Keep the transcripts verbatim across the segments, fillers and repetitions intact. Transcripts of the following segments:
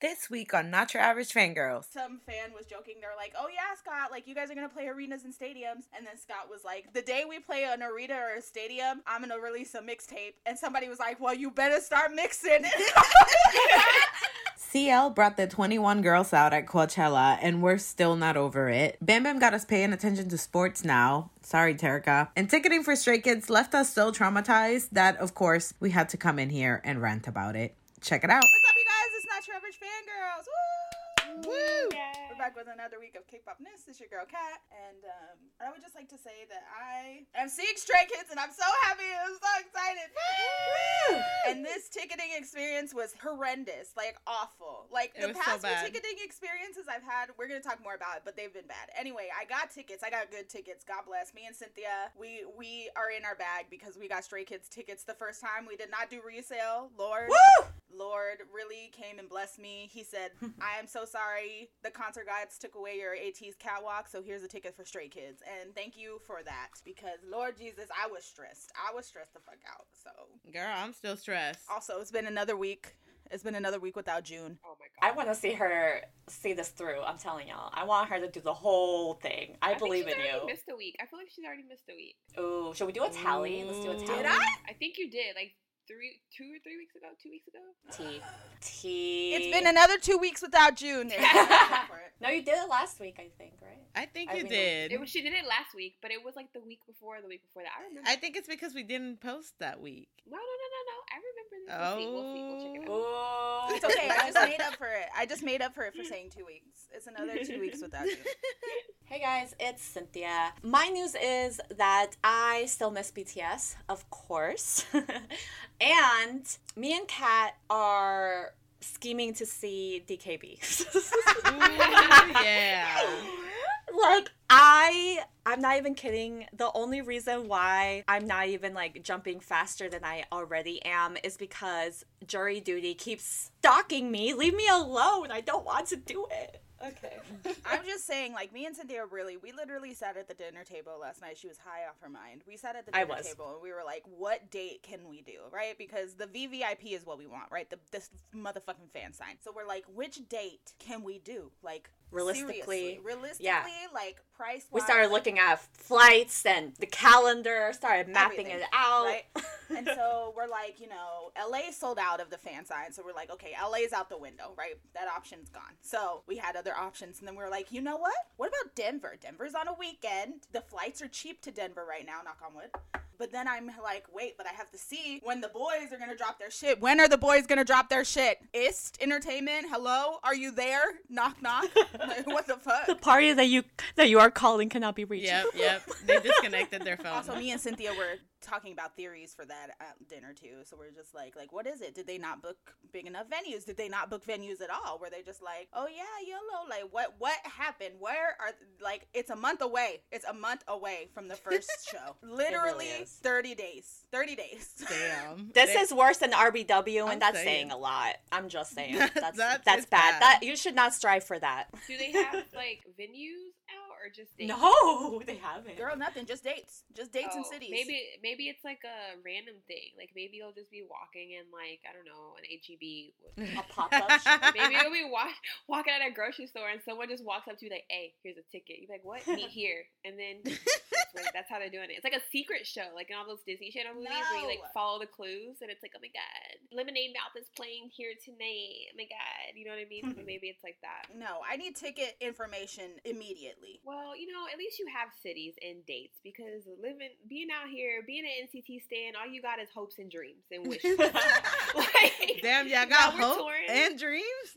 This week on Not Your Average Fangirls. Some fan was joking. They're like, oh yeah, Scott, like you guys are going to play arenas and stadiums. And then Scott was like, the day we play an arena or a stadium, I'm going to release a mixtape. And somebody was like, well, you better start mixing. C L brought the twenty-one girls out at Coachella, and we're still not over it. Bam Bam got us paying attention to sports now. Sorry, Terika. And ticketing for Stray Kids left us so traumatized that, of course, we had to come in here and rant about it. Check it out. What's up, you guys? It's Not Your Average Fangirls. Woo! Woo! Yay. We're back with another week of K-popness. It's your girl, Kat. And um, I would just like to say that I am seeing Stray Kids, and I'm so happy. I'm so excited. Woo! Woo! And this ticketing experience was horrendous, like awful. Like it the past so few ticketing experiences I've had, we're going to talk more about it, but they've been bad. Anyway, I got tickets. I got good tickets. God bless. Me and Cynthia, we we are in our bag because we got Stray Kids tickets the first time. We did not do resale. Lord. Woo! Lord really came and blessed me. He said, I am so sorry. The concert guides took away your AT's catwalk, so here's a ticket for Stray Kids. And thank you for that because, Lord Jesus, I was stressed. I was stressed the fuck out. So, girl, I'm still stressed. Also, it's been another week. It's been another week without June. Oh my God. I want to see her see this through. I'm telling y'all. I want her to do the whole thing. I, I believe in you. I already missed a week. I feel like she's already missed a week. Oh, should we do a tally? Ooh. Let's do a tally. Did I? I think you did. Like, Three, two or three weeks ago? Two weeks ago? T. T. It's been another two weeks without June. No, you did it last week, I think, right? I think I you mean, did. It was, she did it last week, but it was like the week before, the week before that. I remember. I think it's because we didn't post that week. No, no, no, no, no. I remember this. Oh. Week. We'll see. We'll check it out. Oh. It's okay. I just made up for it. I just made up for it for saying two weeks. It's another two weeks without June. Hey guys, it's Cynthia. My news is that I still miss B T S, of course. And me and Kat are scheming to see D K B. Ooh, yeah. Like, I, I'm not even kidding. The only reason why I'm not even, like, jumping faster than I already am is because jury duty keeps stalking me. Leave me alone. I don't want to do it. Okay. I'm just saying, like, me and Cynthia really, we literally sat at the dinner table last night. She was high off her mind. We sat at the dinner table and we were like, what date can we do, right? Because the V V I P is what we want, right? The this motherfucking fan sign. So we're like, which date can we do? Like, realistically, seriously, realistically, yeah. Like, price-wise. We started looking at flights and the calendar, started mapping it out. Right? And so we're like, you know, L A sold out of the fan sign. So we're like, okay, L A's out the window, right? That option's gone. So we had other options. And then we were like, you know what? What about Denver? Denver's on a weekend. The flights are cheap to Denver right now, knock on wood. But then I'm like, wait, but I have to see when the boys are going to drop their shit. When are the boys going to drop their shit? Ist Entertainment, hello? Are you there? Knock, knock. Like, what the fuck? The party that you that you are calling cannot be reached. Yep, yep. They disconnected their phone. Also, me and Cynthia were talking about theories for that at dinner, too. So we're just like, like, what is it? Did they not book big enough venues? Did they not book venues at all? Were they just like, oh, yeah, YOLO. Like, what, what happened? Where are, like, it's a month away. It's a month away from the first show. Literally. thirty days. thirty days. Damn. This they, is worse than R B W, and I'm that's saying. saying a lot. I'm just saying. That's that's, that's bad. bad. That you should not strive for that. Do they have, like, venues out or just dates? No, they haven't. Girl, nothing. Just dates. Just dates in oh, cities. Maybe maybe it's, like, a random thing. Like, maybe you'll just be walking in, like, I don't know, an H E B. A pop-up shop. Maybe you'll be walk, walking at a grocery store, and someone just walks up to you like, hey, here's a ticket. You're like, what? Meet here. And then... Like, that's how they're doing it. It's like a secret show, like in all those Disney Channel movies no. where you like follow the clues, and it's like, oh my god, Lemonade Mouth is playing here tonight. Oh my god, you know what I mean? So maybe it's like that. No, I need ticket information immediately. Well, you know, at least you have cities and dates because living, being out here, being an N C T stan, all you got is hopes and dreams and wishes. Like, damn, y'all got hope and dreams.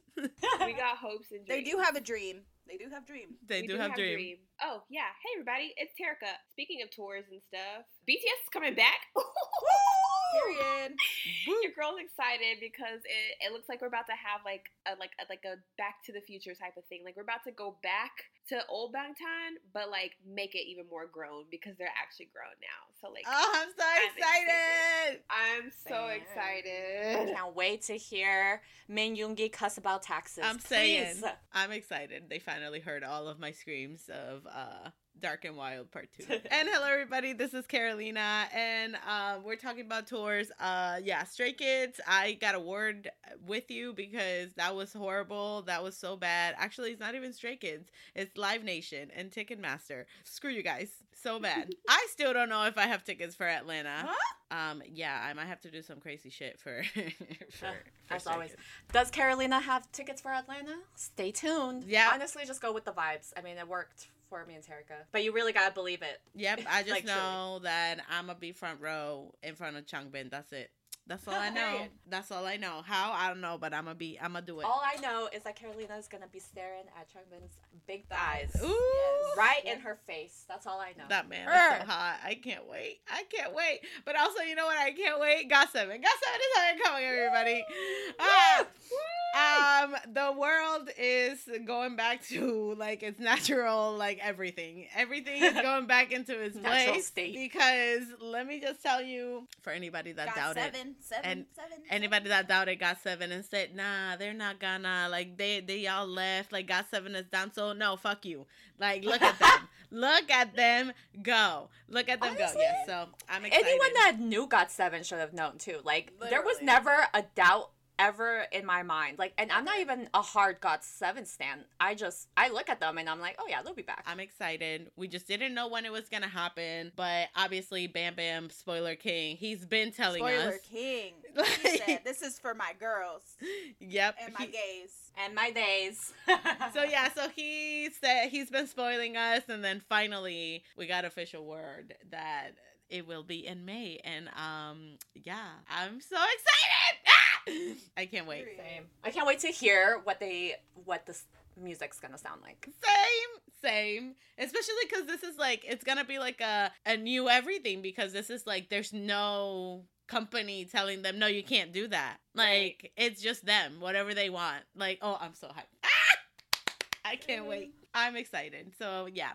We got hopes and dreams. They do have a dream. They do have dreams. They do, do have, have dreams. Dream. Oh, yeah. Hey, everybody. It's Terika. Speaking of tours and stuff, B T S is coming back. Period. Woo. Your girl's excited because it, it looks like we're about to have like a, like a, like a Back to the Future type of thing. Like we're about to go back to old Bangtan, but like make it even more grown because they're actually grown now. So like, oh, I'm so I'm excited. excited. I'm so Damn. excited. I can't wait to hear Min Yoongi cuss about taxes. I'm Please. saying, I'm excited. They finally heard all of my screams of uh Dark and Wild Part two. And hello, everybody. This is Carolina, and uh, we're talking about tours. Uh, yeah, Stray Kids, I got a word with you because that was horrible. That was so bad. Actually, it's not even Stray Kids. It's Live Nation and Ticketmaster. Screw you guys. So bad. I still don't know if I have tickets for Atlanta. Huh? Um, yeah, I might have to do some crazy shit for, for, uh, for as always. Does Carolina have tickets for Atlanta? Stay tuned. Yeah. Honestly, just go with the vibes. I mean, it worked for me and Terika, but you really got to believe it. Yep. I just like, know truly. That I'm going to be front row in front of Changbin. That's it. That's all I know. That's all I know. How? I don't know, but I'm going to be, I'm going to do it. All I know is that Carolina's going to be staring at Changbin's big thighs. Ooh. Yes. Right yes. in her face. That's all I know. That man her. Is so hot. I can't wait. I can't wait. But also, you know what? I can't wait. G O T seven. G O T seven is how you're coming, everybody. Ah. Um, the world is going back to, like, its natural, like, everything. Everything is going back into its place state. Because let me just tell you, for anybody that got doubted, seven, seven, and seven, anybody seven. That doubted G O T seven and said, nah, they're not gonna, like, they, they all left, like, G O T seven is done, so no, fuck you. Like, look at them. Look at them go. Look at them Honestly, go. Yes, so I'm excited. Anyone that knew G O T seven should have known, too. Like, literally. There was never a doubt ever in my mind, like, and I'm not even a hard G O T seven stan. I just I look at them and I'm like, oh yeah, they'll be back. I'm excited. We just didn't know when it was gonna happen, but obviously, Bam Bam, spoiler king, he's been telling spoiler us. Spoiler king. Like, he said, "This is for my girls." Yep. And my he, gays. And my days. So yeah, so he said he's been spoiling us, and then finally we got official word that it will be in May, and um, yeah, I'm so excited. I can't wait. Same. I can't wait to hear what they what this music's gonna sound like. Same, same. Especially because this is like it's gonna be like a a new everything, because this is like there's no company telling them no, you can't do that. Like right. It's just them, whatever they want. Like oh, I'm so hyped. Ah! I can't wait. I'm excited. So yeah.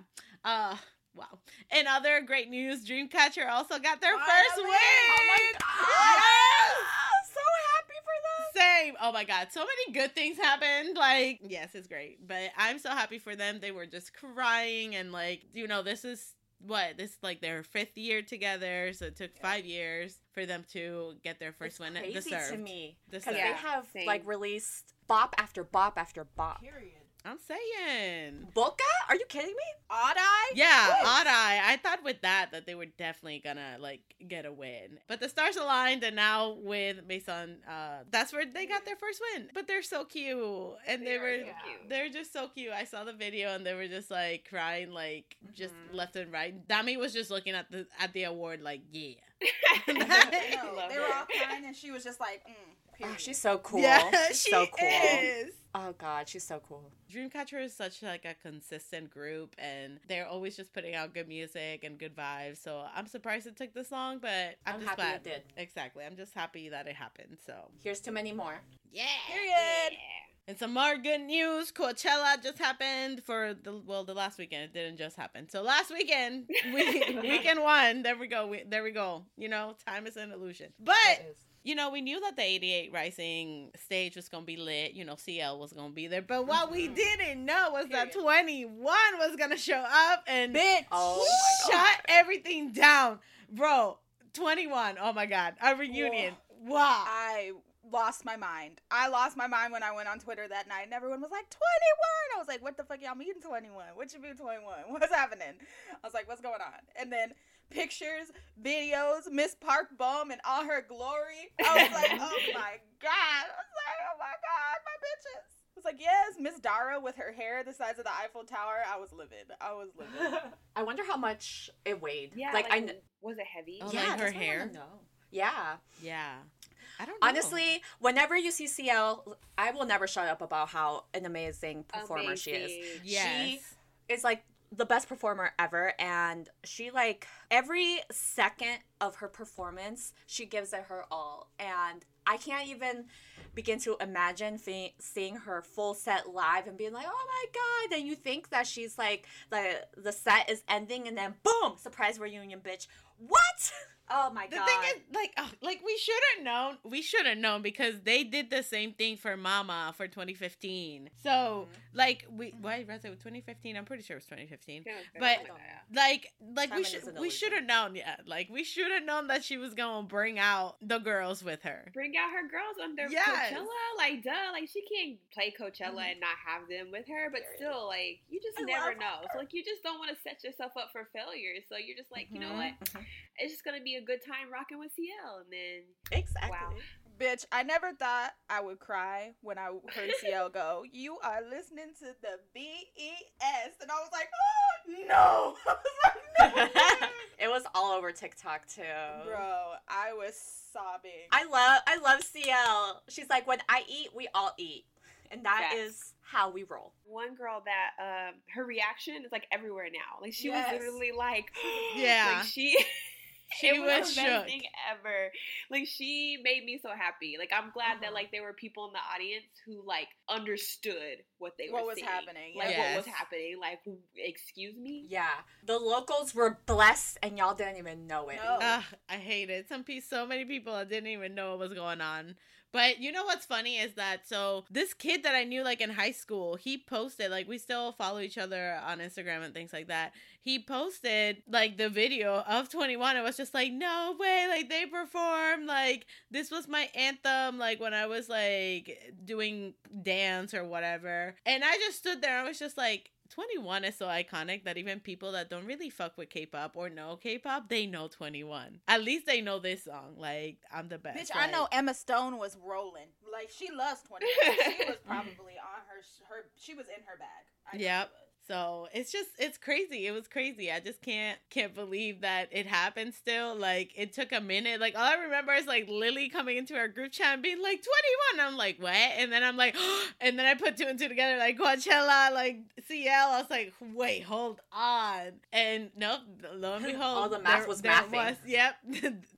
Uh. Wow. In other great news, Dreamcatcher also got their oh, first win. Oh my god. Yes! I'm so happy for them. Same. Oh my god. So many good things happened. Like, yes, it's great. But I'm so happy for them. They were just crying and like, you know, this is what? This is like their fifth year together. So it took yeah. five years for them to get their first it's win. It's crazy deserved. To me. Because they have same. Like released bop after bop after bop. Period. I'm saying. Boca? Are you kidding me? Odd Eye? Yeah, what? Odd Eye. I thought with that that they were definitely gonna like get a win. But the stars aligned, and now with based on uh that's where they got their first win. But they're so cute. And they, they were so cute. They're just so cute. I saw the video and they were just like crying like mm-hmm. just left and right. Dami was just looking at the at the award like, yeah. I know. They were all crying and she was just like, mm. Oh, she's so cool. Yeah, she's she so cool. Is. Oh god, she's so cool. Dreamcatcher is such like a consistent group, and they're always just putting out good music and good vibes. So I'm surprised it took this long, but I'm, I'm just happy glad. It did. Exactly. I'm just happy that it happened. So here's to many more. Yeah. Period. Yeah. And some more good news. Coachella just happened for the well, the last weekend. It didn't just happen. So last weekend, we, weekend one. There we go. We, there we go. You know, time is an illusion. But you know, we knew that the eighty-eight Rising stage was going to be lit. You know, C L was going to be there. But what mm-hmm. we didn't know was Period. That twenty-one was going to show up and bitch oh shut everything down. Bro, twenty-one. Oh, my God. A reunion. Whoa. Wow. I lost my mind. I lost my mind when I went on Twitter that night and everyone was like, twenty-one. I was like, what the fuck y'all mean twenty-one? What you mean twenty-one? What's happening? I was like, what's going on? And then pictures, videos, Miss Park Bum and all her glory. I was like, oh my god. I was like, oh my god, my bitches. I was like, yes, Miss Dara with her hair the size of the Eiffel Tower. I was livid. I was livid. I wonder how much it weighed. Yeah, like, like I was it heavy? Oh, yeah, like her hair. No. Yeah. Yeah. I don't know. Honestly, whenever you see C L, I will never shut up about how an amazing performer amazing. She is. Yes. She is like the best performer ever, and she like every second of her performance she gives it her all, and I can't even begin to imagine fe- seeing her full set live and being like, oh my god, and you think that she's like the the set is ending and then boom, surprise reunion bitch. What? Oh my god. The thing is, like, oh, like we should have known. We should have known because they did the same thing for Mama for twenty fifteen. So, mm-hmm. like, we mm-hmm. why was it twenty fifteen? I'm pretty sure it was twenty fifteen. Yeah, but like, like Simon we should we should have known. Yeah, like we should have known that she was gonna bring out the girls with her. Bring out her girls on their yes. Coachella, like duh, like she can't play Coachella mm-hmm. and not have them with her. But still, like you just I never know. Her. So like you just don't want to set yourself up for failure. So you're just like, mm-hmm. you know what, mm-hmm. it's just gonna be a good time rocking with C L, and then exactly. Wow. Bitch, I never thought I would cry when I heard C L go, "You are listening to the B E S," and I was like, "Oh no!" I was like, "No!" It was all over TikTok too, bro. I was sobbing. I love, I love C L. She's like, "When I eat, we all eat," and that yes. is how we roll. One girl that um, her reaction is like everywhere now. Like she yes. was literally like, "Yeah," like she. She it was, was the best thing ever. Like, she made me so happy. Like, I'm glad uh-huh. that, like, there were people in the audience who, like, understood what they what were seeing. What was happening. Like, yes. what was happening. Like, excuse me? Yeah. The locals were blessed, and y'all didn't even know it. No. Ugh, I hate it. Some pe- So many people I didn't even know what was going on. But you know what's funny is that, so this kid that I knew, like, in high school, he posted, like, we still follow each other on Instagram and things like that. He posted, like, the video of twenty-one. It was just like, no way, like, they performed, like, this was my anthem, like, when I was, like, doing dance or whatever. And I just stood there. I was just like, twenty-one is so iconic that even people that don't really fuck with K-pop or know K-pop, they know twenty-one. At least they know this song. Like, I'm the best. Bitch, like, I know Emma Stone was rolling. Like, she loves twenty-one. She was probably on her, her, she was in her bag. I yep. So it's just, it's crazy. It was crazy. I just can't, can't believe that it happened still. Like, it took a minute. Like, all I remember is, like, Lily coming into our group chat and being like, twenty-one. I'm like, what? And then I'm like, oh, and then I put two and two together, like Coachella, like C L. I was like, wait, hold on. And nope, lo and behold. All the math there, was mathing. Yep.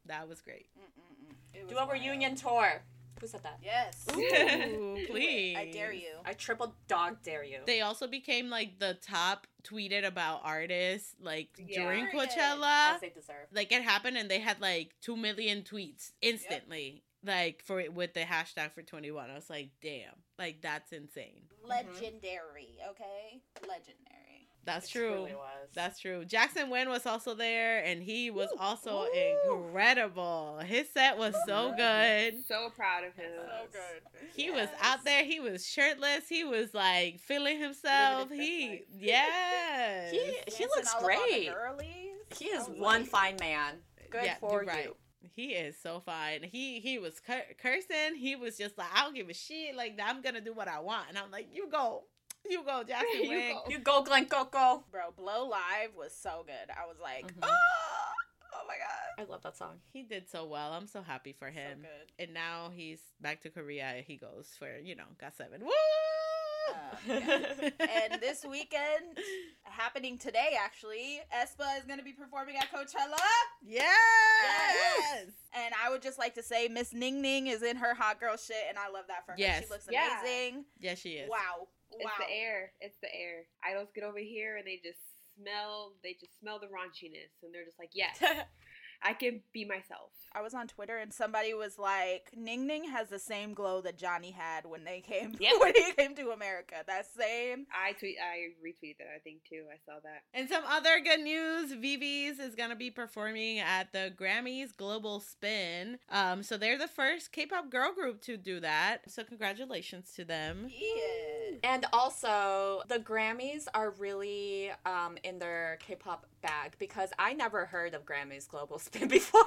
That was great. Mm-mm-mm. Do was a wild. Reunion tour. Who said that? Yes. Ooh, please. I dare you. I triple dog dare you. They also became, like, the top tweeted about artists, like, yeah. during Coachella. As they deserve. Like, it happened, and they had, like, two million tweets instantly, yep. like, for with the hashtag for twenty-one. I was like, damn. Like, that's insane. Legendary, mm-hmm. okay? Legendary. That's it true. Really was. That's true. Jackson Wynn was also there, and he was Ooh. Also Ooh. Incredible. His set was so good. So proud of him. So good. He yes. was out there. He was shirtless. He was like feeling himself. He, yeah. he, he looks great. He is oh, one fine man. Good yeah, for right. you. He is so fine. He he was cur- cursing. He was just like, I don't give a shit. Like, I'm gonna do what I want. And I'm like, you go. You go, Jackson Wynn. You go, Glen Coco. Bro, Blow Live was so good. I was like, mm-hmm. oh, oh my God. I love that song. He did so well. I'm so happy for him. So good. And now he's back to Korea. He goes for, you know, got seven. Woo! Uh, yeah. And this weekend, happening today actually, aespa is going to be performing at Coachella. Yes! yes! And I would just like to say Miss Ning Ning is in her hot girl shit, and I love that for her. Yes. She looks amazing. Yeah. Yes, she is. Wow. Wow. It's the air. It's the air. Idols get over here and they just smell, they just smell the raunchiness, and they're just like, yes, I can be myself. I was on Twitter and somebody was like, Ning Ning has the same glow that Johnny had when they came yeah. when he came to America. That same. I tweet. I retweeted that, I think, too. I saw that. And some other good news. V V's is going to be performing at the Grammys Global Spin. Um, so they're the first K-pop girl group to do that. So congratulations to them. Yeah. And also, the Grammys are really um, in their K-pop bag, because I never heard of Grammys Global Spin before.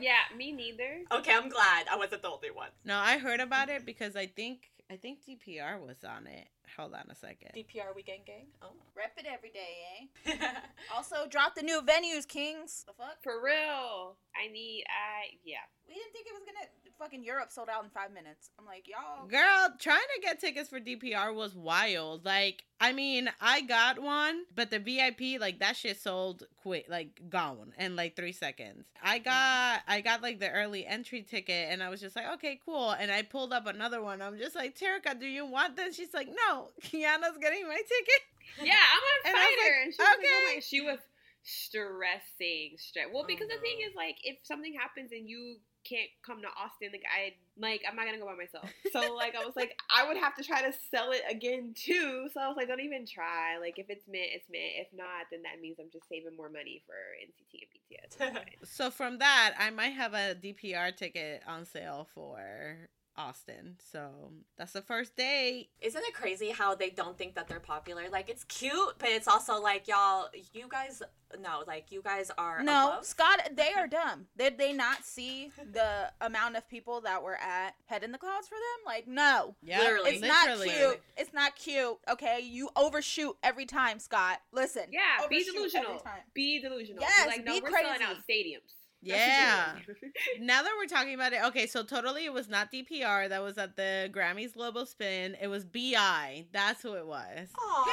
Yeah, me neither. Okay, I'm glad I wasn't the only one. No, I heard about it because I think I think D P R was on it. Hold on a second. D P R, we gang gang. Oh, rep it every day, eh? Also, drop the new venues, Kings. The fuck? For real. I need. I yeah. We didn't think it was gonna. Fucking Europe sold out in five minutes. I'm like, y'all. Girl, trying to get tickets for D P R was wild. Like, I mean, I got one, but the V I P, like, that shit sold quick, like, gone in like three seconds. I got, I got like the early entry ticket, and I was just like, okay, cool. And I pulled up another one. I'm just like, Terika, do you want this? She's like, no. Kiana's getting my ticket. Yeah, I'm a fighter. And I was like, and she okay. was like, oh my, she was. stressing. Stress. Well, because oh, no. the thing is, like, if something happens and you can't come to Austin, like, I, like, I'm not going to go by myself. So, like, I was like, I would have to try to sell it again, too. So I was like, don't even try. Like, if it's mint, it's mint. If not, then that means I'm just saving more money for N C T and B T S. So from that, I might have a D P R ticket on sale for Austin. So that's the first day. Isn't it crazy how they don't think that they're popular? Like, it's cute, but it's also like, y'all, you guys, no, like, you guys are no above. Scott, they are dumb. Did they not see the amount of people that were at Head in the Clouds for them? Like, no. Yeah, literally. It's literally. not cute. It's not cute. Okay, you overshoot every time, Scott. Listen. Yeah, overshoot, be delusional. Be delusional. Yes, be like, no, be we're crazy. Selling out stadiums. Yeah. Now that we're talking about it, okay, so totally it was not D P R that was at the Grammys Global Spin. It was B I. That's who it was. Aww. Period.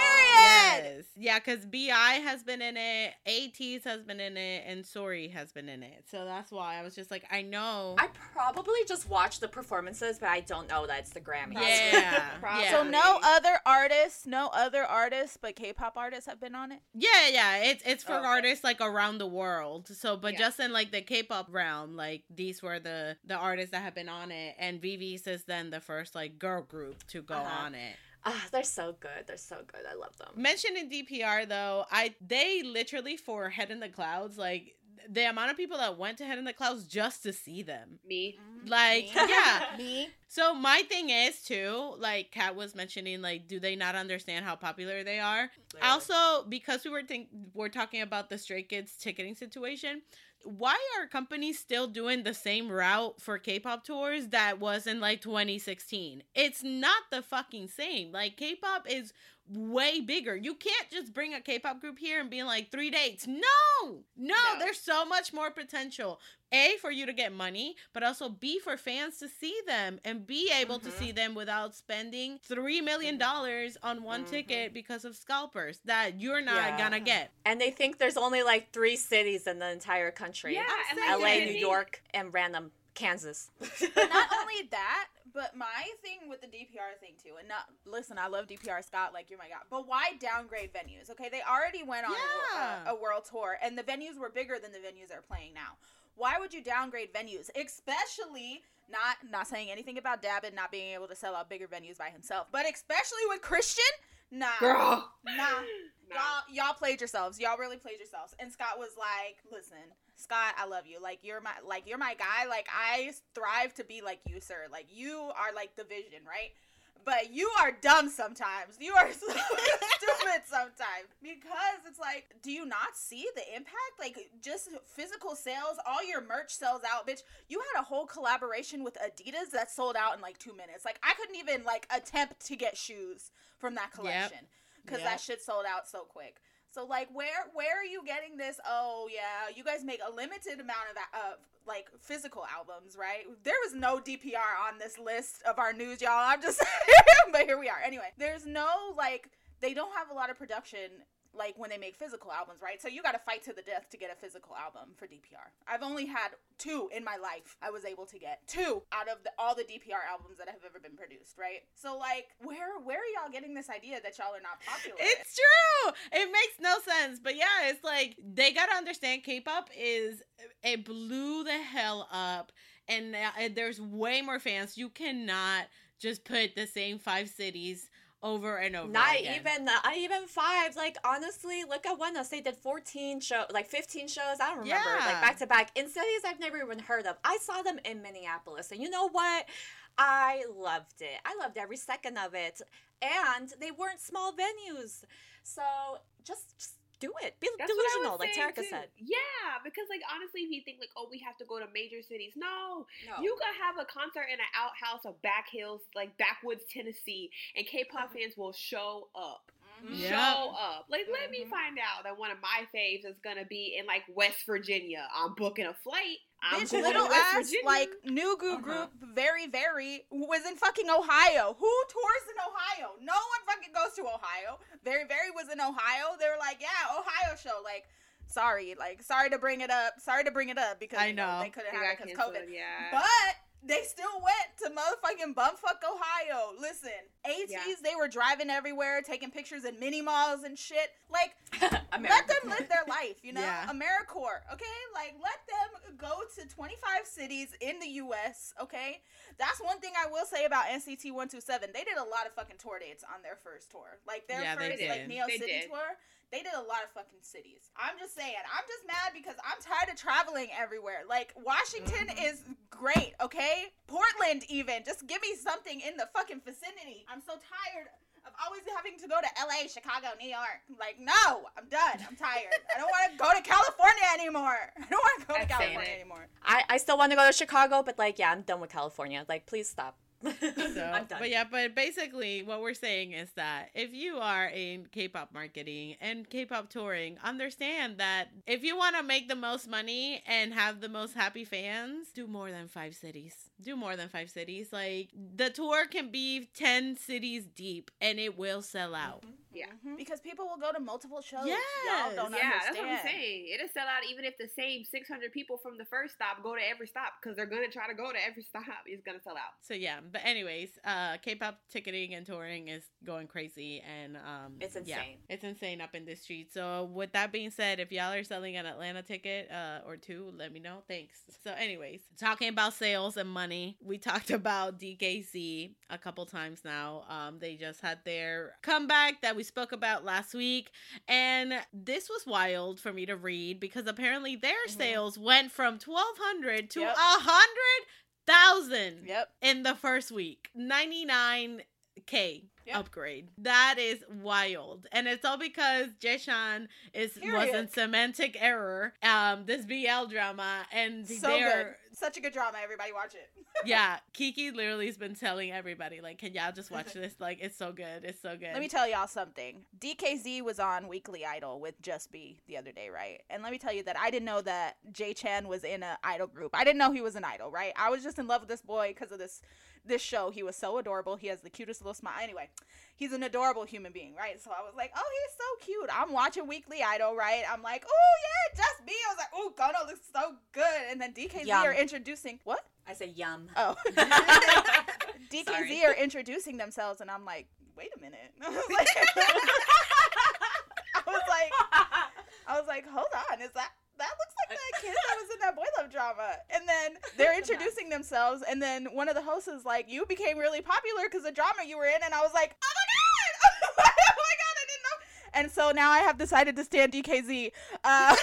Yes. Yeah, because B I has been in it, AT's has been in it, and Sorry has been in it. So that's why I was just like, I know. I probably just watched the performances, but I don't know that it's the Grammys. Yeah. yeah. So no other artists, no other artists, but K-pop artists have been on it? Yeah, yeah. It's, it's for oh, okay. artists, like, around the world. So, but yeah. just in, like, the K-pop realm, like, these were the the artists that have been on it, and V V's is then the first, like, girl group to go uh-huh. on it. Ah, oh, they're so good. They're so good. I love them. Mentioning D P R though, I they literally for Head in the Clouds, like, the amount of people that went to Head in the Clouds just to see them. Me. Like, Me. yeah. Me. So my thing is, too, like Kat was mentioning, like, do they not understand how popular they are? Literally. Also, because we were think we're talking about the Stray Kids ticketing situation, why are companies still doing the same route for K-pop tours that was in, like, twenty sixteen? It's not the fucking same. Like, K-pop is way bigger. You can't just bring a K-pop group here and be like, three dates. No! no! No, there's so much more potential. A, for you to get money, but also B, for fans to see them and be able mm-hmm. to see them without spending three million dollars mm-hmm. on one mm-hmm. ticket because of scalpers that you're not yeah. gonna get. And they think there's only, like, three cities in the entire country. Yeah, L A, like, New York, and random Kansas. But not only that, but my thing with the D P R thing, too, and not, listen, I love D P R, Scott, like, you're my god, but why downgrade venues? Okay, they already went on yeah. a, a world tour, and the venues were bigger than the venues they're playing now. Why would you downgrade venues, especially not not saying anything about Dabin not being able to sell out bigger venues by himself, but especially with Christian? Nah. Girl. Nah. nah. Y'all, y'all played yourselves. Y'all really played yourselves. And Scott was like, listen, Scott, I love you. Like, you're my, like, you're my guy. Like, I thrive to be like you, sir. Like, you are, like, the vision, right? But you are dumb sometimes. You are so stupid sometimes. Because it's like, do you not see the impact? Like, just physical sales, all your merch sells out, bitch. You had a whole collaboration with Adidas that sold out in, like, two minutes. Like, I couldn't even, like, attempt to get shoes from that collection. Because yep. yep. that shit sold out so quick. So, like, where where are you getting this? Oh, yeah, you guys make a limited amount of, uh, like, physical albums, right? There was no D P R on this list of our news, y'all. I'm just saying, but here we are. Anyway, there's no, like, they don't have a lot of production, like, when they make physical albums, right? So you got to fight to the death to get a physical album for D P R. I've only had two in my life. I was able to get two out of the, all the D P R albums that have ever been produced, right? So, like, where where are y'all getting this idea that y'all are not popular? It's true! It makes no sense. But, yeah, it's like, they gotta understand K-pop is, it blew the hell up. And there's way more fans. You cannot just put the same five cities over and over not again. even not even five. Like, honestly, look at One Us. They did fourteen shows, like fifteen shows, I don't remember, yeah. like back to back in cities I've never even heard of. I saw them in Minneapolis, and you know what, I loved it. I loved every second of it. And they weren't small venues, so just, just do it. Be That's delusional, like Terika said. Yeah, because, like, honestly, if you think, like, oh, we have to go to major cities. No. no. You could have a concert in an outhouse of back hills, like backwoods, Tennessee, and K-pop fans will show up. Mm-hmm. Show yep. up. Like, let mm-hmm. me find out that one of my faves is going to be in, like, West Virginia. I'm booking a flight. I'm Bitch, little ass, like, new goo uh-huh. group, very, very, was in fucking Ohio. Who tours in Ohio? No one fucking goes to Ohio. Very, very was in Ohio. They were like, yeah, Ohio show. Like, sorry. Like, sorry to bring it up. Sorry to bring it up because I know. You know, they couldn't have it because COVID. Yeah. But They still went to motherfucking bumfuck Ohio. Listen, ATs, yeah. They were driving everywhere, taking pictures in mini malls and shit. Like, let them live their life, you know? Yeah. AmeriCorps, okay? Like, let them go to twenty-five cities in the U S, okay? That's one thing I will say about N C T one two seven. They did a lot of fucking tour dates on their first tour. Like, their yeah, first, like, Neo they City did. tour. They did a lot of fucking cities. I'm just saying. I'm just mad because I'm tired of traveling everywhere. Like, Washington mm-hmm. is great, okay? Portland, even. Just give me something in the fucking vicinity. I'm so tired of always having to go to L A, Chicago, New York. Like, no, I'm done. I'm tired. I don't want to go to California anymore. I don't want to go to California anymore. I, I still want to go to Chicago, but, like, yeah, I'm done with California. Like, please stop. So, I'm done. But yeah, but basically what we're saying is that if you are in K-pop marketing and K-pop touring, understand that if you want to make the most money and have the most happy fans, do more than five cities. Do more than five cities. Like, the tour can be ten cities deep and it will sell out. Mm-hmm. Yeah, mm-hmm. Because people will go to multiple shows. Yes. Y'all don't yeah, understand. That's what I'm saying. It'll sell out even if the same six hundred people from the first stop go to every stop, because they're going to try to go to every stop. It's going to sell out. So, yeah. But anyways, uh, K-pop ticketing and touring is going crazy. And um, it's insane. Yeah, it's insane up in this street. So with that being said, if y'all are selling an Atlanta ticket uh, or two, let me know. Thanks. So anyways, talking about sales and money, we talked about D K Z a couple times now. Um, they just had their comeback that we We spoke about last week, and this was wild for me to read because apparently their mm-hmm. sales went from twelve hundred to yep. one hundred thousand yep. in the first week. ninety-nine K yep. upgrade. That is wild, and it's all because Jaeshan is Period. was in semantic error. Um, this B L drama, and so they're good. Such a good drama. Everybody watch it. Yeah, Kiki literally has been telling everybody, like, can y'all just watch this? Like, it's so good. It's so good. Let me tell y'all something. D K Z was on Weekly Idol with Just B the other day, right? And let me tell you that I didn't know that Jaechan was in an idol group. I didn't know he was an idol, right? I was just in love with this boy because of this this show. He was so adorable. He has the cutest little smile. Anyway, he's an adorable human being, right? So I was like, oh, he's so cute. I'm watching Weekly Idol, right? I'm like, oh, yeah, Just B. I was like, oh, Gono looks so good. And then D K Z Yum. are introducing, what? I said yum. Oh. D K Z Sorry. are introducing themselves, and I'm like, wait a minute. I was like, I was like, I was like, hold on, is that? That looks like that kid that was in that boy love drama. And then they're introducing themselves, and then one of the hosts is like, you became really popular because the drama you were in. And I was like, oh my god, oh my god, I didn't know. And so now I have decided to stand D K Z. Uh-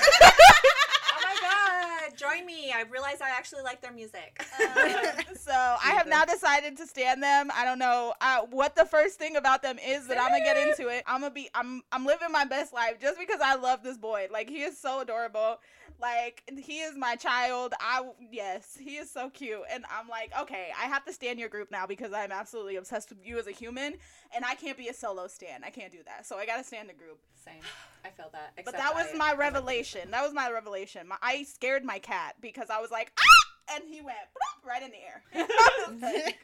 Join me. I realized I actually like their music. Uh, so I have now decided to stand them. I don't know uh, what the first thing about them is that I'm gonna get into it. I'm gonna be. I'm. I'm living my best life just because I love this boy. Like, he is so adorable. Like, he is my child. I yes, he is so cute. And I'm like, okay, I have to stand your group now because I'm absolutely obsessed with you as a human, and I can't be a solo stan. I can't do that. So I gotta stand the group. Same. I felt that. But that was I, my revelation. Like that was my revelation. My, I scared my cat because I was like, ah, and he went bloop, right in the air. Like,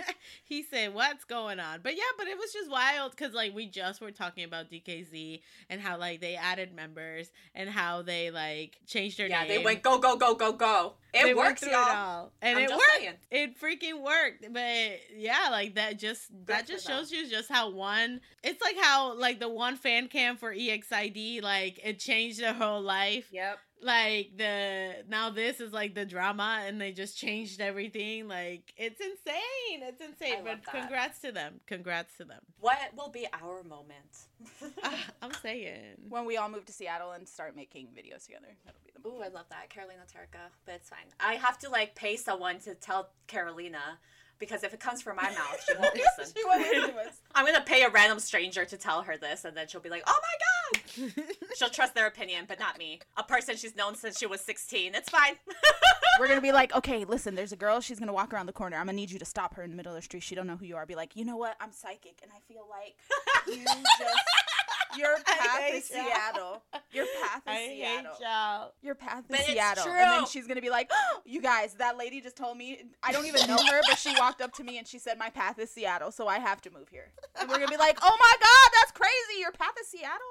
he said, what's going on? But yeah, but it was just wild because, like, we just were talking about D K Z and how, like, they added members and how they, like, changed their yeah, name. Yeah, they went go, go, go, go, go. It they works, y'all. It all. And I'm it worked. Saying. It freaking worked. But yeah, like, that just Good that just shows them. You just how one, it's like how, like, the one fan cam for E X I D, like, it changed their whole life. Yep. Like, the now this is like the drama, and they just changed everything. Like, it's insane. It's insane. I but congrats to them. Congrats to them. What will be our moment? uh, I'm saying when we all move to Seattle and start making videos together. That'll be the moment. Ooh, I love that, Carolina, Terika. But it's fine. I have to, like, pay someone to tell Carolina. Because if it comes from my mouth, she won't listen. She won't listen to us. I'm going to pay a random stranger to tell her this, and then she'll be like, oh my god! She'll trust their opinion, but not me. A person she's known since she was sixteen. It's fine. We're going to be like, okay, listen, there's a girl. She's going to walk around the corner. I'm going to need you to stop her in the middle of the street. She don't know who you are. Be like, you know what? I'm psychic, and I feel like you just... Your path is y'all. Seattle. Your path is I Seattle. Y'all. Your path is but Seattle. It's true. And then she's gonna be like, oh, you guys, that lady just told me, I don't even know her, but she walked up to me and she said, my path is Seattle, so I have to move here. And we're gonna be like, oh my god, that's crazy. Your path is Seattle?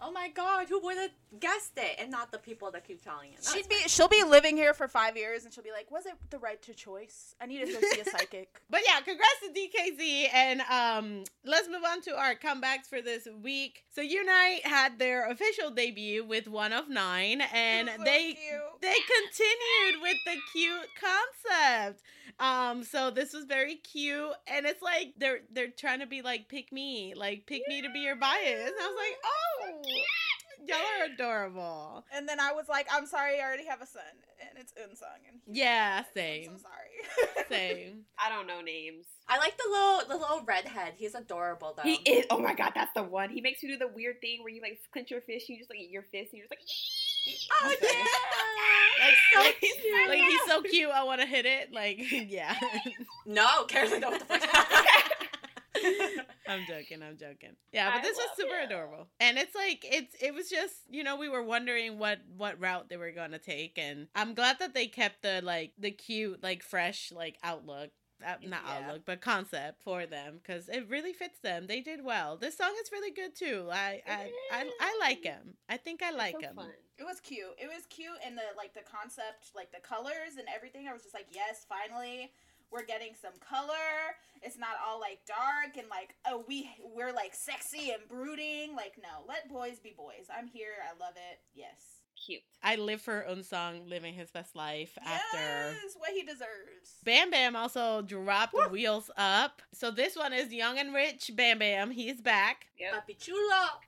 Oh my God, who would have guessed it? And not the people that keep telling it. She'd be, she'll be living here for five years and she'll be like, was it the right to choice? I need to go see a psychic. But yeah, congrats to D K Z. And um, let's move on to our comebacks for this week. So UNITE had their official debut with One of Nine. And so they cute. they continued with the cute concept. Um, so this was very cute. And it's like, they're, they're trying to be like, pick me. Like, pick yeah. me to be your bias. And I was like, oh. Y'all are adorable. And then I was like, I'm sorry, I already have a son. And it's Unsung. And yeah, same. I'm so sorry. Same. I don't know names. I like the little the little redhead. He's adorable, though. He is. Oh, my God, that's the one. He makes you do the weird thing where you, like, clench your fist, and you just, like, eat your fist, and you're just like, oh, yeah. Like, so like, cute. Like, he's so cute, I want to hit it. Like, yeah. No, Carolyn, don't what the fuck. I'm joking, I'm joking. Yeah, but this was super it. adorable. And it's like, it's it was just, you know, we were wondering what, what route they were going to take. And I'm glad that they kept the, like, the cute, like, fresh, like, outlook. Uh, not yeah. outlook, but concept for them. Because it really fits them. They did well. This song is really good, too. I I, I, I like him. I think I like so him. Fun. It was cute. It was cute. And, the like, the concept, like, the colors and everything. I was just like, yes, finally. We're getting some color. It's not all, like, dark and, like, oh, we, we're, like, sexy and brooding. Like, no, let boys be boys. I'm here. I love it. Yes. Cute. I live for Unsung living his best life yes, after. Yes, what he deserves. Bam Bam also dropped Woo. Wheels Up. So this one is Young and Rich Bam Bam. He's back. Yep. Papi Chulo.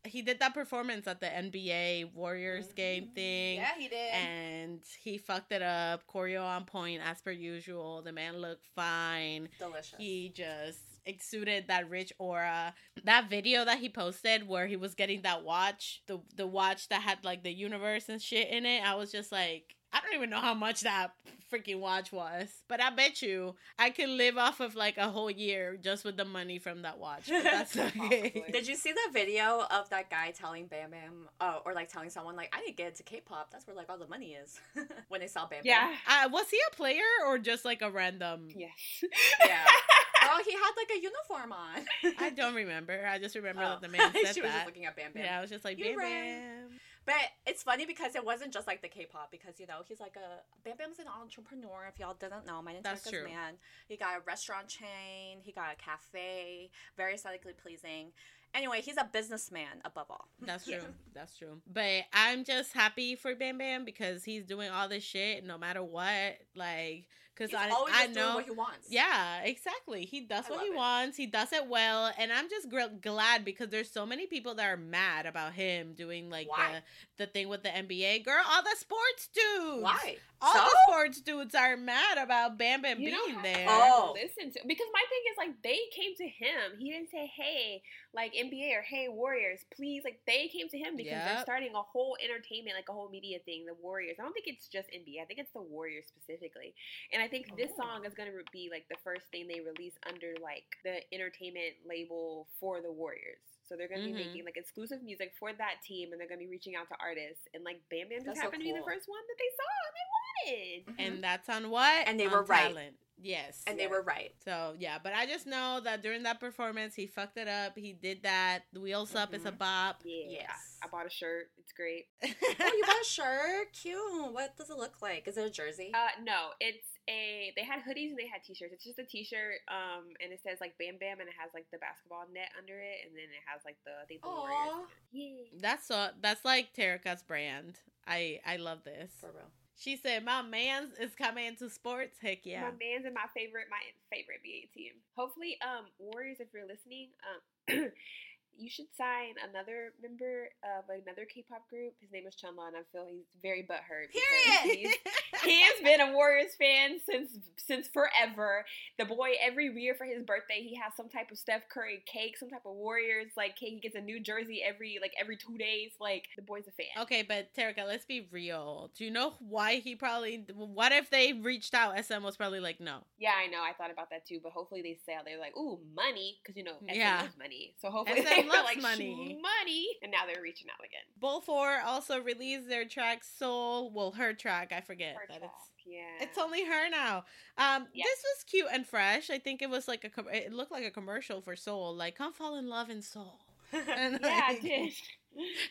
He did that performance at the N B A Warriors mm-hmm. game thing. Yeah, he did. And he fucked it up. Choreo on point as per usual. The man looked fine. Delicious. He just exuded that rich aura. That video that he posted where he was getting that watch, the the watch that had like the universe and shit in it, I was just like, I don't even know how much that freaking watch was, but I bet you I could live off of like a whole year just with the money from that watch. But that's okay. Did you see the video of that guy telling Bam Bam, uh, or like telling someone like, I need to get into K-pop. That's where like all the money is. When they saw Bam Bam. Yeah. Uh, was he a player or just like a random? Yes. Yeah. Oh, he had like a uniform on. I don't remember. I just remember oh. that the man said she was that. Just looking at Bam Bam. Yeah, I was just like, Bam Bam. But it's funny because it wasn't just like the K-pop because, you know, he's like a... Bam Bam's an entrepreneur, if y'all didn't know. My name's Terika's man. He got a restaurant chain. He got a cafe. Very aesthetically pleasing. Anyway, he's a businessman above all. That's true. That's true. But I'm just happy for Bam Bam because he's doing all this shit no matter what. Like... Because I, I know doing what he wants. Yeah, exactly. He does I what he it. wants. He does it well, and I'm just gr- glad because there's so many people that are mad about him doing like the, the thing with the N B A girl. All the sports dudes. Why? All so? the sports dudes are mad about Bam Bam you being there. Oh, listen to because my thing is like they came to him. He didn't say hey like N B A or hey Warriors please. Like they came to him because yep. they're starting a whole entertainment like a whole media thing. The Warriors. I don't think it's just N B A. I think it's the Warriors specifically, and I. I think this song is going to be, like, the first thing they release under, like, the entertainment label for the Warriors. So they're going to mm-hmm. be making, like, exclusive music for that team, and they're going to be reaching out to artists. And, like, Bam Bam just that's happened so cool. to be the first one that they saw and they wanted. Mm-hmm. And that's on what? And they on were talent. Right. Yes. And yeah. they were right. So, yeah. But I just know that during that performance, he fucked it up. He did that. The Wheels mm-hmm. Up is a bop. Yeah. Yes. I bought a shirt. It's great. Oh, you bought a shirt? Cute. What does it look like? Is it a jersey? Uh, no. It's a... They had hoodies and they had t-shirts. It's just a t-shirt, um, and it says, like, Bam Bam, and it has, like, the basketball net under it, and then it has, like, the... I think the Warriors. Yeah. That's, so, that's, like, Terika's brand. I, I love this. For real. She said, my man's is coming into sports. Heck yeah. My man's and my favorite, my favorite B A team. Hopefully, um, Warriors, if you're listening, um, you should sign another member of another K-pop group. His name is Chunla, and I feel he's very butthurt. Period. He has been a Warriors fan since since forever. The boy, every year for his birthday, he has some type of Steph Curry cake, some type of Warriors like cake. He gets a new jersey every like every two days. Like the boy's a fan. Okay, but Terika, let's be real. Do you know why he probably? What if they reached out? S M was probably like, no. Yeah, I know. I thought about that too. But hopefully they sell. They're like, ooh, money, because you know S M yeah. loves money. So hopefully S M they loves like money, money, and now they're reaching out again. Bull Four also released their track Soul. Well, her track, I forget. Her That it's, yeah. it's only her now. Um, yeah. This was cute and fresh. I think it was like a, com- it looked like a commercial for Seoul. Like, come fall in love in Seoul. And yeah, like, it did.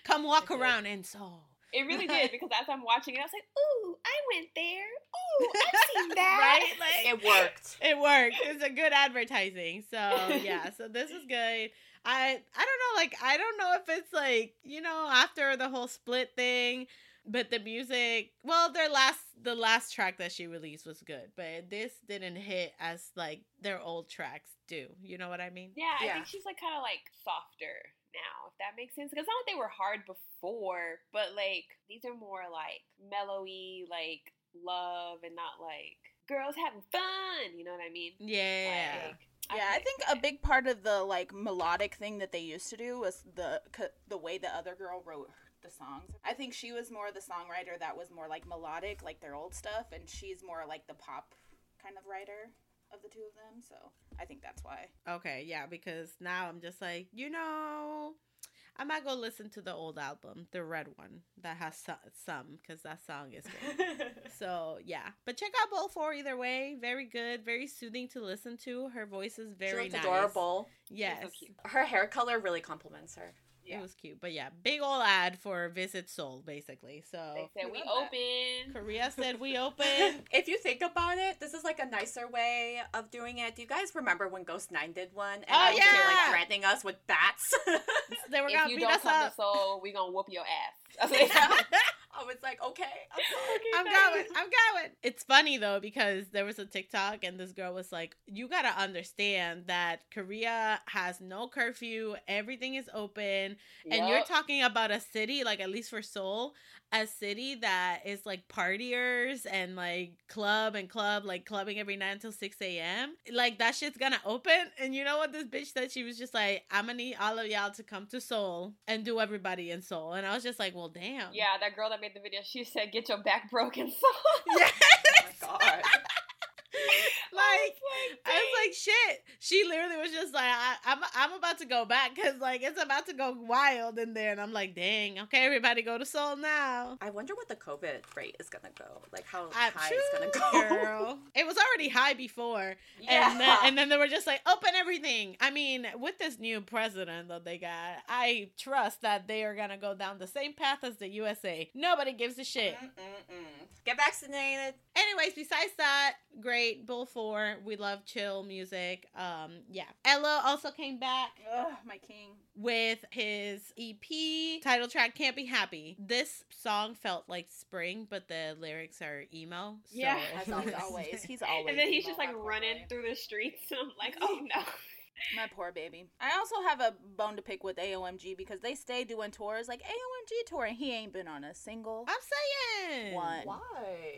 Come walk it around did. in Seoul. It really did, because as I'm watching it, I was like, ooh, I went there. Ooh, I've seen that. Right? Like, it worked. It worked. It's a good advertising. So, yeah. So, this is good. I I don't know. Like, I don't know if it's like, you know, after the whole split thing, but the music, well, their last, the last track that she released was good, but this didn't hit as like their old tracks do. You know what I mean? Yeah. yeah. I think she's like kind of like softer now, if that makes sense, because I thought they were hard before, but like these are more like mellowy, like love, and not like girls having fun, you know what I mean? Yeah. Like, yeah, I think a big part of the like melodic thing that they used to do was the the way the other girl wrote the songs. I think she was more the songwriter that was more like melodic, like their old stuff, and she's more like the pop kind of writer of the two of them. So I think that's why. Okay, yeah, because now I'm just like, you know, I might go listen to the old album, the red one that has some, because that song is good. So, yeah. But check out Bowl four either way. Very good. Very soothing to listen to. Her voice is very she nice. Adorable. Yes. So cute. Her hair color really compliments her. Yeah. It was cute. But, yeah, big old ad for Visit Seoul, basically. So they said, we open. Korea said, we open. If you think about it, this is, like, a nicer way of doing it. Do you guys remember when Ghost nine did one? And oh, I yeah. they were, like, threatening us with bats. They were gonna beat us up. If you don't come to Seoul, we're going to whoop your ass. I was like, I was like okay. I'm, okay, I'm going. I'm going. It's funny, though, because there was a TikTok, and this girl was like, you got to understand that Korea has no curfew. Everything is open. Yep. And you're talking about a city, like at least for Seoul, a city that is like partiers and like club and club, like clubbing every night until six a.m. Like that shit's gonna open. And you know what this bitch said? She was just like, I'm gonna need all of y'all to come to Seoul and do everybody in Seoul. And I was just like, well, damn. Yeah, that girl that made the video, she said, get your back broken, Seoul. Yes. Oh my God. Like, I was like, I was like, shit. She literally was just like, I, I'm I'm about to go back because, like, it's about to go wild in there. And I'm like, dang, okay, everybody go to Seoul now. I wonder what the COVID rate is going to go. Like, how I'm high true, it's going to go. Girl. It was already high before. Yeah. And, then, and then they were just like, open everything. I mean, with this new president that they got, I trust that they are going to go down the same path as the U S A. Nobody gives a shit. Mm-mm-mm. Get vaccinated. Anyways, besides that, great. Bull four. We love chill music. Um, yeah. Ella also came back. Ugh, my king. With his E P title track, Can't Be Happy. This song felt like spring, but the lyrics are emo. So. Yeah. As always. He's always. And then he's emo, just like running life. Through the streets. And I'm like, oh no. My poor baby. I also have a bone to pick with A O M G because they stay doing tours like A O M G tour, and he ain't been on a single. I'm saying one. Why?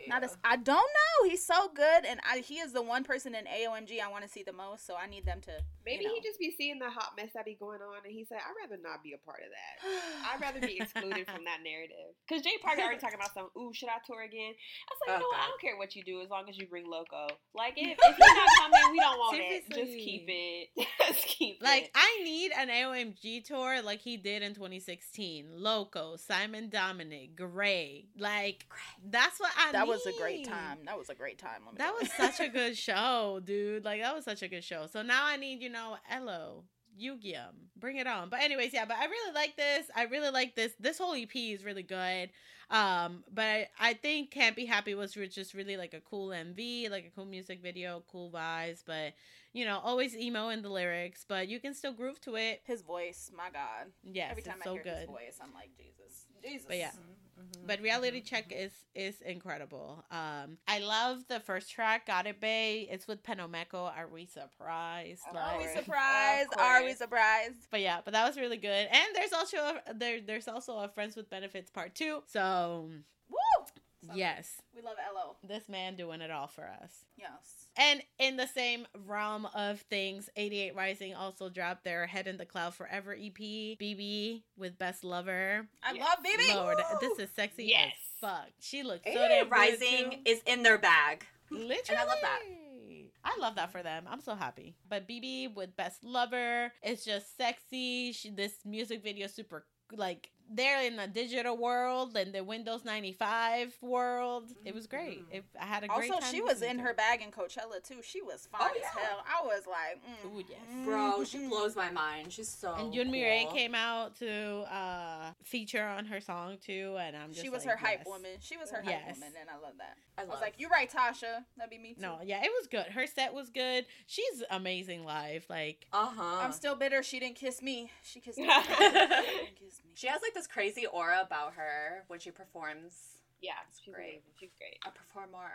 Not a. I don't know. He's so good, and I, he is the one person in A O M G I want to see the most. So I need them to. Maybe you know. He just be seeing the hot mess that be going on, and he said, "I'd rather not be a part of that. I'd rather be excluded from that narrative." Because Jay Parker already talking about some. Ooh, should I tour again? I was like, oh, you know what? I don't care what you do as long as you bring Loco. Like if if he's not coming, we don't want it. Just keep it. Just keep like it. I need an A O M G tour like he did in twenty sixteen. Loco, Simon Dominic, Gray. Like that's what I. That need. was a great time. That was a great time. Let me that was it. Such a good show, dude. Like that was such a good show. So now I need you know Elo. Yu-Gi-Um, bring it on. But anyways, yeah, but I really like this. I really like this. This whole E P is really good. Um, but I, I think Can't Be Happy was just really like a cool M V, like a cool music video, cool vibes, but you know, always emo in the lyrics, but you can still groove to it. His voice, my God. Yes, every time I so hear good. His voice, I'm like, Jesus. Jesus. But yeah. Mm-hmm, but reality mm-hmm, check mm-hmm. is is incredible. Um, I love the first track, Got It Bae. It's with Penomeco. Are we surprised? Like, are we surprised? Are we surprised? But yeah, but that was really good. And there's also a, there there's also a Friends with Benefits part two. So woo! So, yes. We love L O. This man doing it all for us. Yes. And in the same realm of things, eighty-eight Rising also dropped their Head in the Cloud Forever E P, B B with Best Lover. I yes. love B B. Lord, Woo! This is sexy yes. as fuck. She looks so damn good. Rising is in their bag. Literally. And I love that. I love that for them. I'm so happy. But B B with Best Lover is just sexy. She, this music video is super like they're in a digital world and the Windows ninety-five world. It was great. It, I had a great also, time. Also, she was in her bag in Coachella too. She was fine oh, yeah. as hell. I was like, mm. ooh, yes. Bro, she blows my mind. She's so And Yoon cool. Mireille came out to uh, feature on her song too, and I'm just She was like, her hype yes. woman. She was her yes. hype woman, and I love that. I, I was like, you're right, Tasha. That'd be me too. No, yeah, it was good. Her set was good. She's amazing live. Like, uh-huh. I'm still bitter she didn't kiss me. She kissed me. She didn't kiss me. She has like this crazy aura about her when she performs. Yeah, it's she's great. Amazing. She's great. A performer.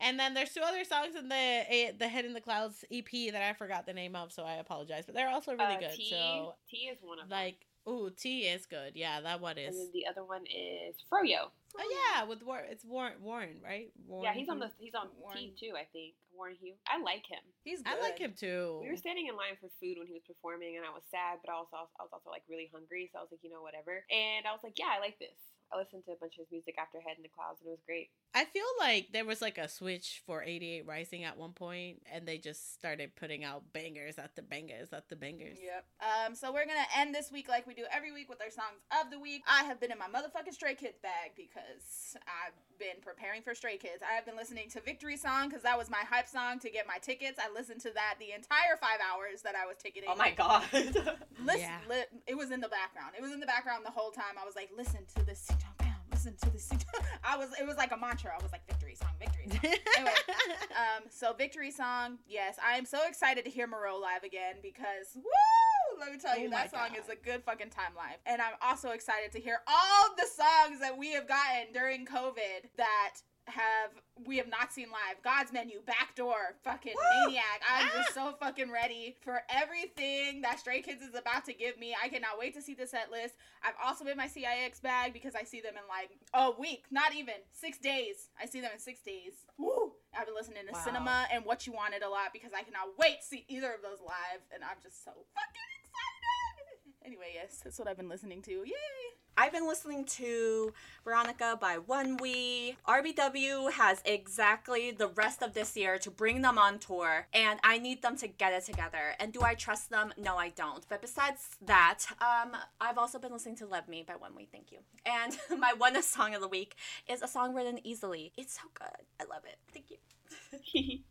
And then there's two other songs in the the Head in the Clouds E P that I forgot the name of, so I apologize. But they're also really uh, good. T, so T is one of like, them. Like, ooh, T is good. Yeah, that one is. And then the other one is Froyo. Oh yeah, with Warren. It's Warren. Warren, right? Warren, yeah, he's on the he's on T too. I think Warren Hugh. I like him. He's good. I like him too. We were standing in line for food when he was performing, and I was sad, but I was also, I was also like really hungry, so I was like, you know, whatever. And I was like, yeah, I like this. I listened to a bunch of his music after Head in the Clouds, and it was great. I feel like there was like a switch for eighty-eight Rising at one point, and they just started putting out bangers at the bangers at the bangers. Yep. Um. So we're gonna end this week like we do every week with our songs of the week. I have been in my motherfucking Stray Kids bag because I've been preparing for Stray Kids. I have been listening to Victory Song because that was my hype song to get my tickets. I listened to that the entire five hours that I was ticketing. Oh my god. Listen, yeah. li- it was in the background. It was in the background the whole time. I was like, listen to this. Listen to this. I was, it was like a mantra. I was like, victory song, victory song. Anyway, um, so victory song. Yes, I am so excited to hear Moreau live again because, woo, let me tell you, oh that song God. is a good fucking time live. And I'm also excited to hear all the songs that we have gotten during COVID that have we have not seen live. God's Menu, Backdoor, fucking Woo! Maniac. I'm ah! just so fucking ready for everything that Stray Kids is about to give me. I cannot wait to see the set list. I've also been my C I X bag because I see them in like a week, not even six days. I see them in six days. Woo! I've been listening to wow. Cinema and What You Wanted a lot because I cannot wait to see either of those live, and I'm just so fucking excited. Anyway, yes, that's what I've been listening to. Yay! I've been listening to Veronica by One Wee. R B W has exactly the rest of this year to bring them on tour, and I need them to get it together. And do I trust them? No, I don't. But besides that, um, I've also been listening to Love Me by One Wee. Thank you. And my one song of the week is a song written easily. It's so good. I love it. Thank you.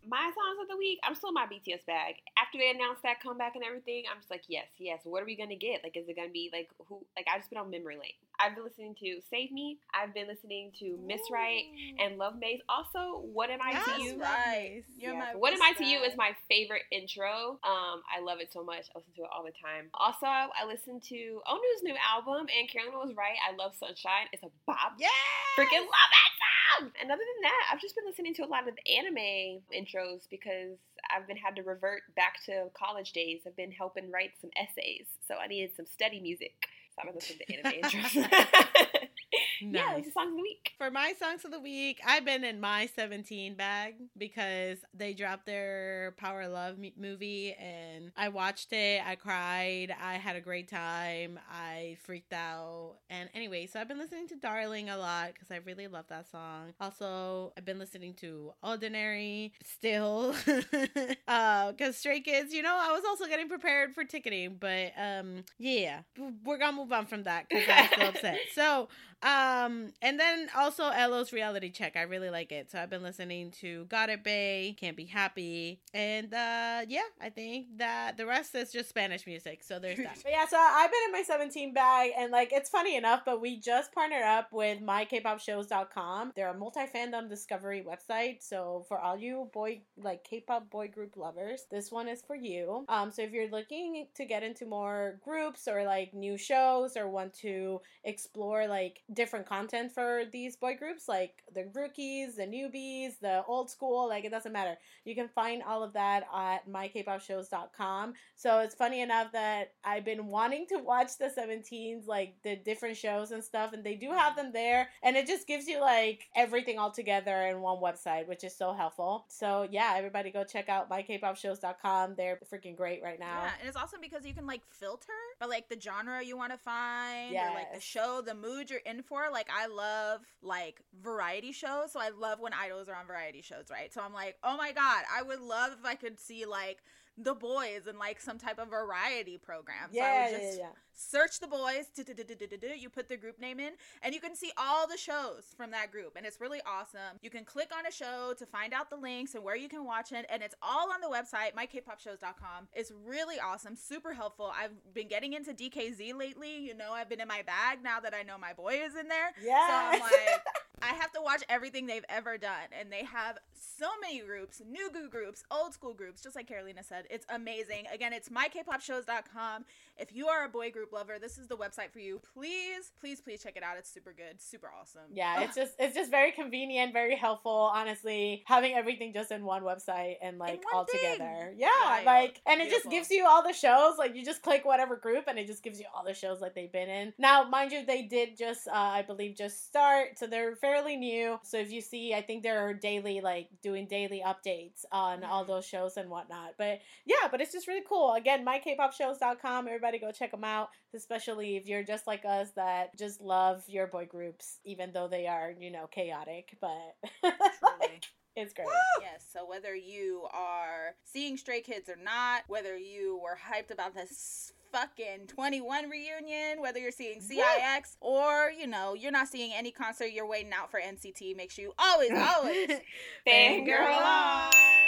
My songs of the week, I'm still in my B T S bag. After they announced that comeback and everything, I'm just like, yes, yes, what are we gonna get? Like, is it gonna be like who? Like, I've just been on memory lane. I've been listening to Save Me, I've been listening to Miss Right and Love Maze. Also, What Am I That's to You? Right. You're yes. my what Am I to You is my favorite intro. Um, I love it so much. I listen to it all the time. Also, I listened to Onu's new album, and Carolina was right. I love Sunshine. It's a bop. Yeah, freaking love it. And other than that, I've just been listening to a lot of anime intros because I've been had to revert back to college days. I've been helping write some essays, so I needed some study music. So I'm gonna listen to anime intros. Nice. Yeah, it's the songs of the week. For my songs of the week, I've been in my seventeen bag because they dropped their Power Love m- movie and I watched it. I cried. I had a great time. I freaked out. And anyway, so I've been listening to Darling a lot because I really love that song. Also, I've been listening to Ordinary still because uh, Stray Kids, you know, I was also getting prepared for ticketing. But um, yeah, we're going to move on from that because I'm still upset. So, Um, and then also Elo's Reality Check. I really like it. So I've been listening to Got It Bae, Can't Be Happy. And, uh, yeah, I think that the rest is just Spanish music. So there's that. But yeah, so I've been in my seventeen bag and like, it's funny enough, but we just partnered up with my k pop shows dot com. They're a multi-fandom discovery website. So for all you boy, like K-pop boy group lovers, this one is for you. Um, so if you're looking to get into more groups or like new shows or want to explore like different content for these boy groups, like the rookies, the newbies, the old school, like it doesn't matter. You can find all of that at my k pop shows dot com. So it's funny enough that I've been wanting to watch the seventeens, like the different shows and stuff, and they do have them there, and it just gives you like everything all together in one website, which is so helpful. So yeah, everybody go check out my k pop shows dot com. They're freaking great right now. Yeah, and it's awesome because you can like filter by like the genre you want to find, yes. or like the show, the mood you're in for. Like I love like variety shows, so I love when idols are on variety shows, right? So I'm like, oh my god, I would love if I could see like the boys and like some type of variety program. Yeah, so I would just yeah, yeah. search the boys. You put the group name in and you can see all the shows from that group. And it's really awesome. You can click on a show to find out the links and where you can watch it. And it's all on the website, my k pop shows dot com. It's really awesome. Super helpful. I've been getting into D K Z lately. You know, I've been in my bag now that I know my boy is in there. Yeah. So I'm like... I have to watch everything they've ever done, and they have so many groups, new groups, old school groups, just like Carolina said. It's amazing. Again, it's my k pop shows dot com. If you are a boy group lover, this is the website for you. Please, please, please check it out. It's super good, super awesome. Yeah, it's just it's just very convenient, very helpful, honestly, having everything just in one website and, like, all thing. Together. Yeah, wild. Like, and it Beautiful. Just gives you all the shows. Like, you just click whatever group, and it just gives you all the shows that they've been in. Now, mind you, they did just, uh, I believe, just start, so they're very fairly new, so if you see, I think they're daily, like, doing daily updates on mm-hmm. all those shows and whatnot, but yeah, but it's just really cool. Again, my k pop shows dot com, everybody go check them out, especially if you're just like us that just love your boy groups, even though they are, you know, chaotic, but like, it's great. Woo! Yes, so whether you are seeing Stray Kids or not, whether you were hyped about this fucking twenty-one reunion, whether you're seeing C I X or, you know, you're not seeing any concert, you're waiting out for N C T, make sure you always always fangirl on.